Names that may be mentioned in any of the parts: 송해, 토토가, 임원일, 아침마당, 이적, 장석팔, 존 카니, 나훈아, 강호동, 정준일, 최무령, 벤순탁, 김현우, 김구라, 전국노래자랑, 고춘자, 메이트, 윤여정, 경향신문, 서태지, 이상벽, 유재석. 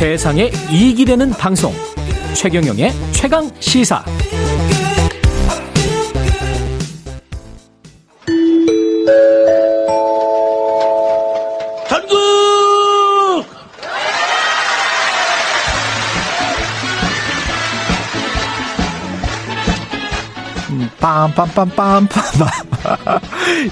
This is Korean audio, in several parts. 세상에 이익이 되는 방송 최경영의 최강시사. 전국 빰빰빰빰빰.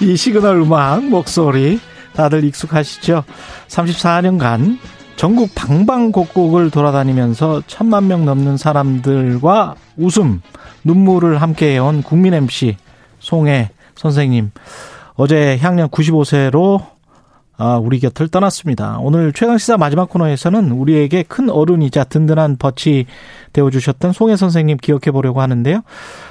이 시그널 음악 목소리 다들 익숙하시죠? 34년간 전국 방방곡곡을 돌아다니면서 1,000만 명 넘는 사람들과 웃음, 눈물을 함께해온 국민 MC 송해 선생님, 어제 향년 95세로 우리 곁을 떠났습니다. 오늘 최강시사 마지막 코너에서는 우리에게 큰 어른이자 든든한 버치 되어주셨던 송해 선생님 기억해보려고 하는데요.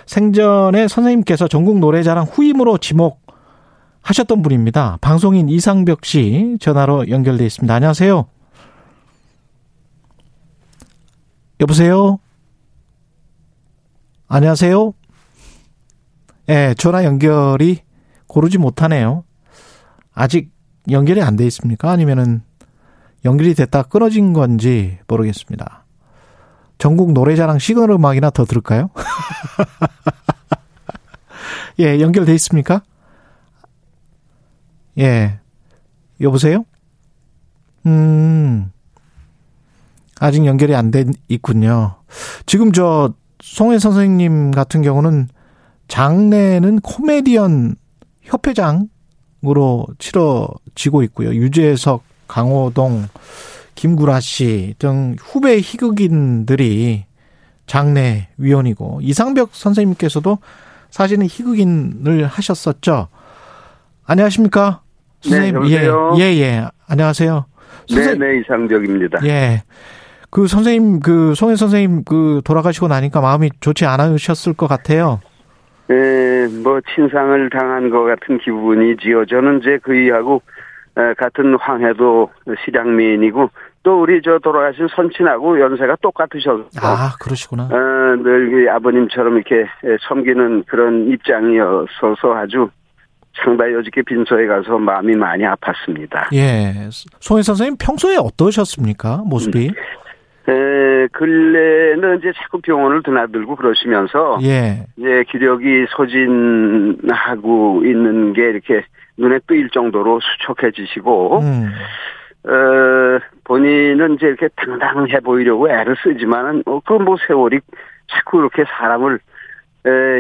생전에 선생님께서 전국노래자랑 후임으로 지목하셨던 분입니다. 방송인 이상벽 씨 전화로 연결되어 있습니다. 안녕하세요. 여보세요? 안녕하세요? 예, 전화 연결이 고르지 못하네요. 아직 연결이 안 돼 있습니까? 아니면은 연결이 됐다 끊어진 건지 모르겠습니다. 전국 노래자랑 시그널 음악이나 더 들을까요? 예, 연결돼 있습니까? 예, 여보세요? 아직 연결이 안 돼 있군요. 지금 저 송해 선생님 같은 경우는 장례는 코미디언 협회장으로 치러지고 있고요. 유재석, 강호동, 김구라 씨 등 후배 희극인들이 장례위원이고, 이상벽 선생님께서도 사실은 희극인을 하셨었죠. 안녕하십니까? 선생님. 네, 여보세요? 예. 안녕하세요. 네, 이상벽입니다. 예. 그 선생님, 그 송해 선생님 그 돌아가시고 나니까 마음이 좋지 않으셨을 것 같아요. 예, 뭐 친상을 당한 것 같은 기분이지요. 저는 이제 그이하고 같은 황해도 실향민이고, 또 우리 저 돌아가신 선친하고 연세가 똑같으셔서. 아, 그러시구나. 늘 아버님처럼 이렇게 섬기는 그런 입장이어서 아주 상당히 어저께 빈소에 가서 마음이 많이 아팠습니다. 예, 송해 선생님 평소에 어떠셨습니까, 모습이? 근래는 이제 자꾸 병원을 드나들고 그러시면서, 예, 기력이 소진하고 있는 게 이렇게 눈에 띄일 정도로 수척해지시고, 본인은 이제 이렇게 당당해 보이려고 애를 쓰지만은, 뭐 세월이 자꾸 이렇게 사람을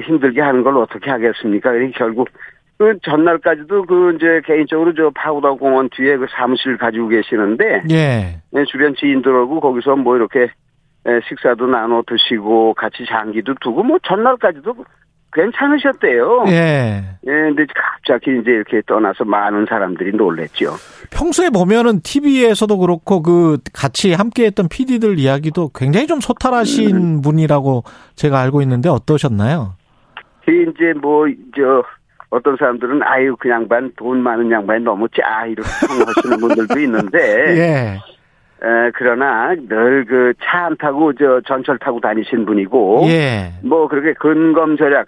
힘들게 하는 걸 어떻게 하겠습니까? 그러니까 결국 그 전날까지도 그 이제 개인적으로 저 파우더 공원 뒤에 그 사무실 가지고 계시는데, 예, 주변 지인들하고 거기서 뭐 이렇게 식사도 나눠 드시고 같이 장기도 두고 뭐 전날까지도 괜찮으셨대요. 예, 근데 갑자기 이제 이렇게 떠나서 많은 사람들이 놀랬죠. 평소에 보면은 TV에서도 그렇고 그 같이 함께했던 PD들 이야기도 굉장히 좀 소탈하신 분이라고 제가 알고 있는데 어떠셨나요? 이제 뭐 저 어떤 사람들은 아유 그 양반 돈 많은 양반이 너무 짜 이렇게 하시는 분들도 있는데, 예, 그러나 늘 그 차 안 타고 저 전철 타고 다니신 분이고, 예, 뭐 그렇게 근검 절약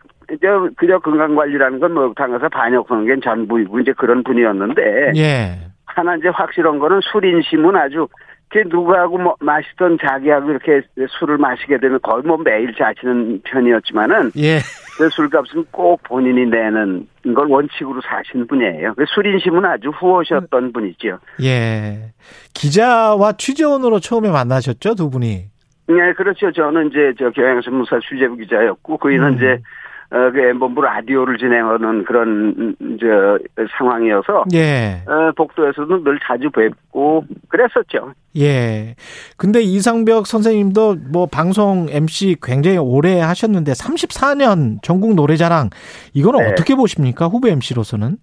그저 건강 관리라는 건 뭐 당에서 반영하는 게 전부이고 이제 그런 분이었는데, 예, 하나 이제 확실한 거는 술인심은 아주 그 누구하고 뭐 마시던 자기하고 이렇게 술을 마시게 되면 거의 뭐 매일 자시는 편이었지만은, 예, 그 술값은 꼭 본인이 내는 걸 원칙으로 사신 분이에요. 그 술인심은 아주 후호셨던 분이죠. 예. 기자와 취재원으로 처음에 만나셨죠, 두 분이? 네, 그렇죠. 저는 이제 저 경향신문사 취재부 기자였고, 그이는 이제 그 엠본부 라디오를 진행하는 그런 저 상황이어서, 예, 복도에서도 늘 자주 뵙고 그랬었죠. 예. 근데 이상벽 선생님도 뭐 방송 MC 굉장히 오래 하셨는데 34년 전국 노래자랑, 이거는, 네, 어떻게 보십니까? 후배 MC로서는?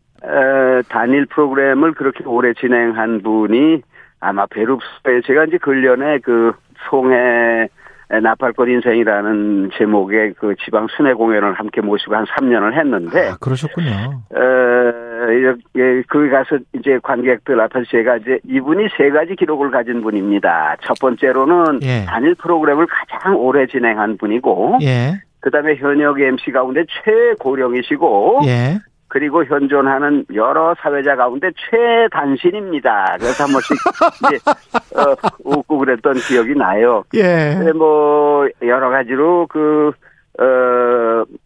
단일 프로그램을 그렇게 오래 진행한 분이 아마 베룹스에, 제가 이제 근년에 그 송해 나팔꽃 인생이라는 제목의 그 지방 순회 공연을 함께 모시고 한 3년을 했는데. 아, 그러셨군요. 거기 가서 이제 관객들 앞에서 제가 이제 이분이 세 가지 기록을 가진 분입니다. 첫 번째로는, 예, 단일 프로그램을 가장 오래 진행한 분이고, 예, 그 다음에 현역 MC 가운데 최고령이시고, 예, 그리고 현존하는 여러 사회자 가운데 최단신입니다. 그래서 한 번씩 이제 웃고 그랬던 기억이 나요. 예. 근데 뭐 여러 가지로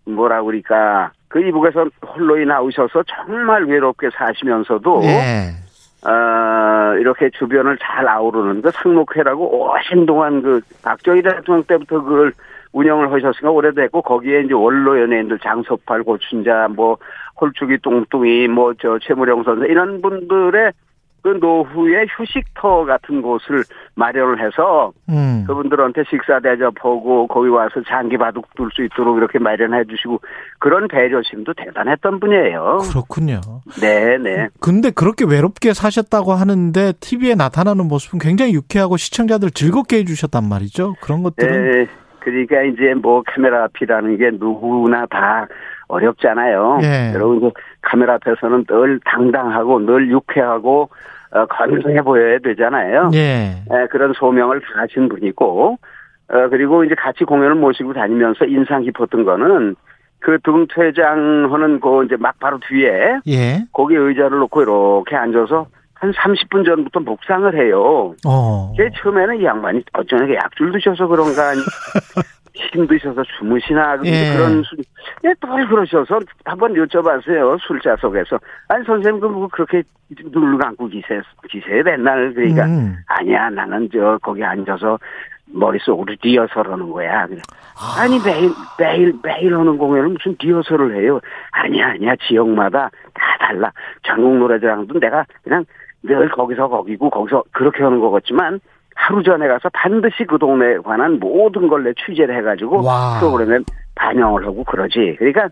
뭐라 그럴까. 그 이북에서 홀로 나오셔서 정말 외롭게 사시면서도 예. 이렇게 주변을 잘 아우르는 그 상록회라고 오신 동안 그 박정희 대통령 때부터 그걸 운영을 하셨으니까 오래됐고, 거기에 이제 원로 연예인들 장석팔, 고춘자, 뭐 홀쭉이 뚱뚱이, 뭐 저 최무령 선생 이런 분들의 그 노후의 휴식터 같은 곳을 마련을 해서 그분들한테 식사 대접하고 거기 와서 장기 바둑 둘 수 있도록 이렇게 마련해 주시고 그런 배려심도 대단했던 분이에요. 그렇군요. 네네. 근데 그렇게 외롭게 사셨다고 하는데 TV에 나타나는 모습은 굉장히 유쾌하고 시청자들 즐겁게 해주셨단 말이죠. 그런 것들은. 네. 그러니까 이제 뭐 카메라 앞이라는 게 누구나 다 어렵잖아요. 예. 여러분 카메라 앞에서는 늘 당당하고 늘 유쾌하고 건강해 보여야 되잖아요. 예. 그런 소명을 다하신 분이고 그리고 이제 같이 공연을 모시고 다니면서 인상 깊었던 거는 그 등퇴장하는 그 이제 막 바로 뒤에 예. 거기 의자를 놓고 이렇게 앉아서 한 30분 전부터 묵상을 해요. 제 처음에는 이 양반이 어쩌면 약줄 드셔서 그런가 힘드셔서 주무시나 예. 그런 또 그러셔서 한번 여쭤봤어요. 술자 속에서. 아니 선생님 그 그렇게 눌러 감고 기세요 맨날. 그러니까 아니야 나는 저 거기 앉아서 머릿속으로 리허설하는 거야. 아니 매일 하는 공연은 무슨 리허설을 해요. 아니야 지역마다 다 달라. 전국노래자랑도 내가 그냥 늘 거기서 거기고 거기서 그렇게 하는 거 같지만 하루 전에 가서 반드시 그 동네에 관한 모든 걸 내 취재를 해가지고 와. 프로그램에 반영을 하고 그러지. 그러니까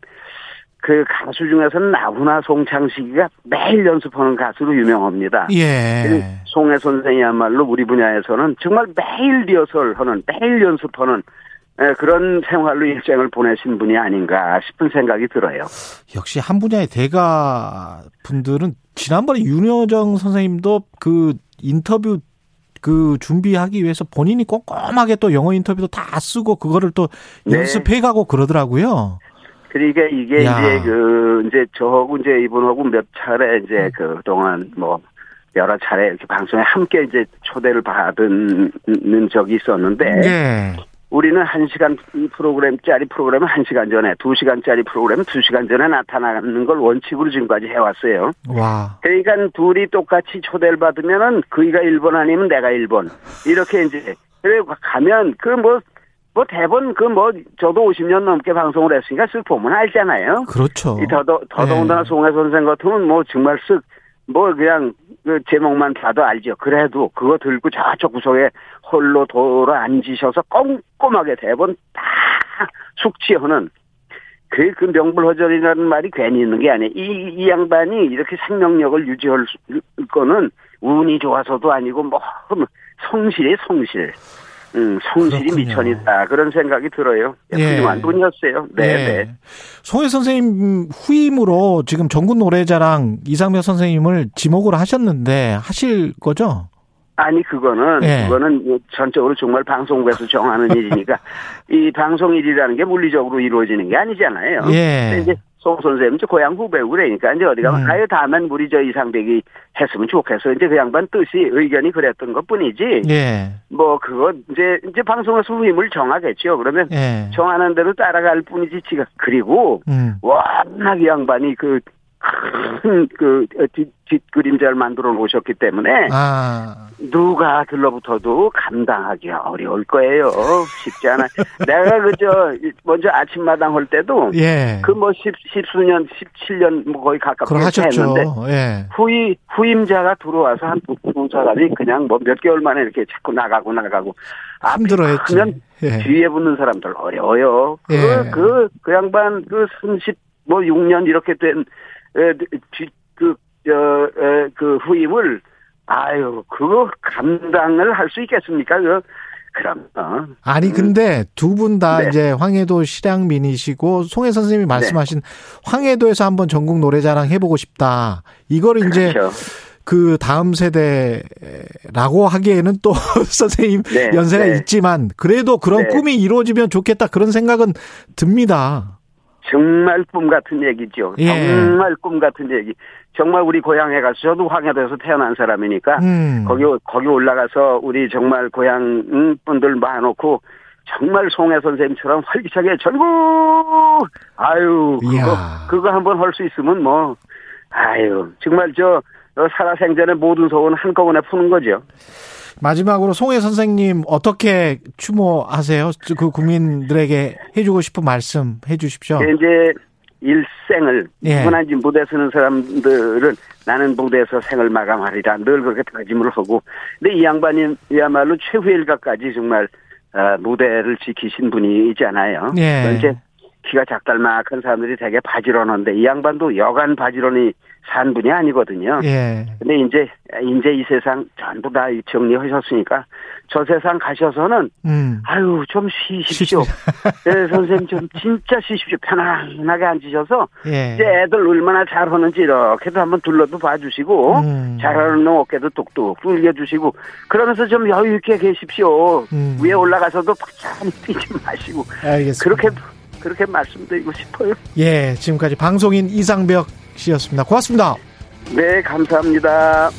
그 가수 중에서는 나훈아 송창식이가 매일 연습하는 가수로 유명합니다. 예. 송해 선생이야말로 우리 분야에서는 정말 매일 리허설하는 매일 연습하는 그런 생활로 일생을 보내신 분이 아닌가 싶은 생각이 들어요. 역시 한 분야의 대가 분들은 지난번에 윤여정 선생님도 그 인터뷰 그 준비하기 위해서 본인이 꼼꼼하게 또 영어 인터뷰도 다 쓰고 그거를 또 네. 연습해가고 그러더라고요. 그러니까 이게 야. 이제 이제 저하고 이제 이분하고 몇 차례 이제 그 동안 뭐 여러 차례 이렇게 방송에 함께 이제 초대를 받은 적이 있었는데. 네. 우리는 1시간 프로그램짜리 프로그램은 1시간 전에, 2시간짜리 프로그램은 2시간 전에 나타나는 걸 원칙으로 지금까지 해왔어요. 와. 그러니까 둘이 똑같이 초대를 받으면은 그이가 1번 아니면 내가 1번. 이렇게 이제, 그리고 가면 그 대본 저도 50년 넘게 방송을 했으니까 쓱 보면 알잖아요. 그렇죠. 더더군다나 네. 송해 선생 같으면 정말 쓱, 그냥 그 제목만 봐도 알죠. 그래도 그거 들고 저쪽 구석에 홀로 돌아 앉으셔서 꼼꼼하게 대본 다 숙지하는 그 명불허전이라는 말이 괜히 있는 게 아니에요. 이 양반이 이렇게 생명력을 유지할 거는 운이 좋아서도 아니고 성실이. 성실이 미천이다. 그런 생각이 들어요. 훌륭한 분이었어요. 네. 송해 선생님 후임으로 지금 전국노래자랑 이상벽 선생님을 지목으로 하셨는데 하실 거죠? 아니 그거는 전적으로 정말 방송국에서 정하는 일이니까 이 방송일이라는 게 물리적으로 이루어지는 게 아니잖아요. 예. 이제 송 선생님 저 고향 후배고 그러니까 이제 어디 가면 아예 다만 우리 저 이상벽이 했으면 좋겠어. 이제 그 양반 뜻이 의견이 그랬던 것뿐이지. 예. 그거 이제 방송에서 후임을 정하겠죠. 그러면 예. 정하는 대로 따라갈 뿐이지. 지가 그리고 워낙 이 양반이 큰 뒷그림자를 만들어 놓으셨기 때문에 누가 들러붙어도 감당하기가 어려울 거예요. 쉽지 않아요. 내가 먼저 아침마당 할 때도 예. 17년 거의 가깝게 했는데 예. 후임자가 들어와서 한 두 사람이 그냥 몇 개월 만에 이렇게 자꾸 나가고 힘들어했지. 예. 뒤에 붙는 사람들 어려워요. 예. 그 양반 36년 이렇게 된 후임을 그거 감당을 할 수 있겠습니까? 아니 근데 두 분 다 네. 이제 황해도 실향민이시고 송해 선생님이 말씀하신 네. 황해도에서 한번 전국 노래자랑 해보고 싶다. 이걸 이제 그 다음 세대라고 하기에는 또 선생님 네. 연세가 있지만 그래도 그런 네. 꿈이 이루어지면 좋겠다 그런 생각은 듭니다. 정말 꿈 같은 얘기죠. 예. 정말 꿈 같은 얘기. 정말 우리 고향에 가서, 저도 황해도에서 태어난 사람이니까 거기 올라가서 우리 정말 고향 분들 모아놓고 정말 송해 선생님처럼 활기차게 전국 아유 그거 한번 할 수 있으면 뭐 아유 정말 저 살아생전의 모든 소원 한꺼번에 푸는 거죠. 마지막으로 송해 선생님 어떻게 추모하세요? 그 국민들에게 해주고 싶은 말씀 해주십시오. 이제 일생을 누구나지 무대 서는 사람들은 나는 무대에서 생을 마감하리라 늘 그렇게 다짐을 하고, 근데 이 양반이야말로 최후의 일각까지 정말 무대를 지키신 분이잖아요. 이제 키가 작달막한 사람들이 되게 바지런한데 이 양반도 여간 바지런히 산 분이 아니거든요. 근데 이제 이 세상 전부 다 정리하셨으니까 저 세상 가셔서는 아유 좀 쉬십시오. 네, 선생님 좀 진짜 쉬십시오. 편안하게 앉으셔서 이제 애들 얼마나 잘하는지 이렇게도 한번 둘러도 봐주시고 잘하는 놈 어깨도 뚝뚝 굴려주시고 그러면서 좀 여유 있게 계십시오. 위에 올라가서도 참 뛰지 마시고. 알겠습니다. 그렇게 말씀드리고 싶어요. 예, 지금까지 방송인 이상벽 씨였습니다. 고맙습니다. 네, 감사합니다.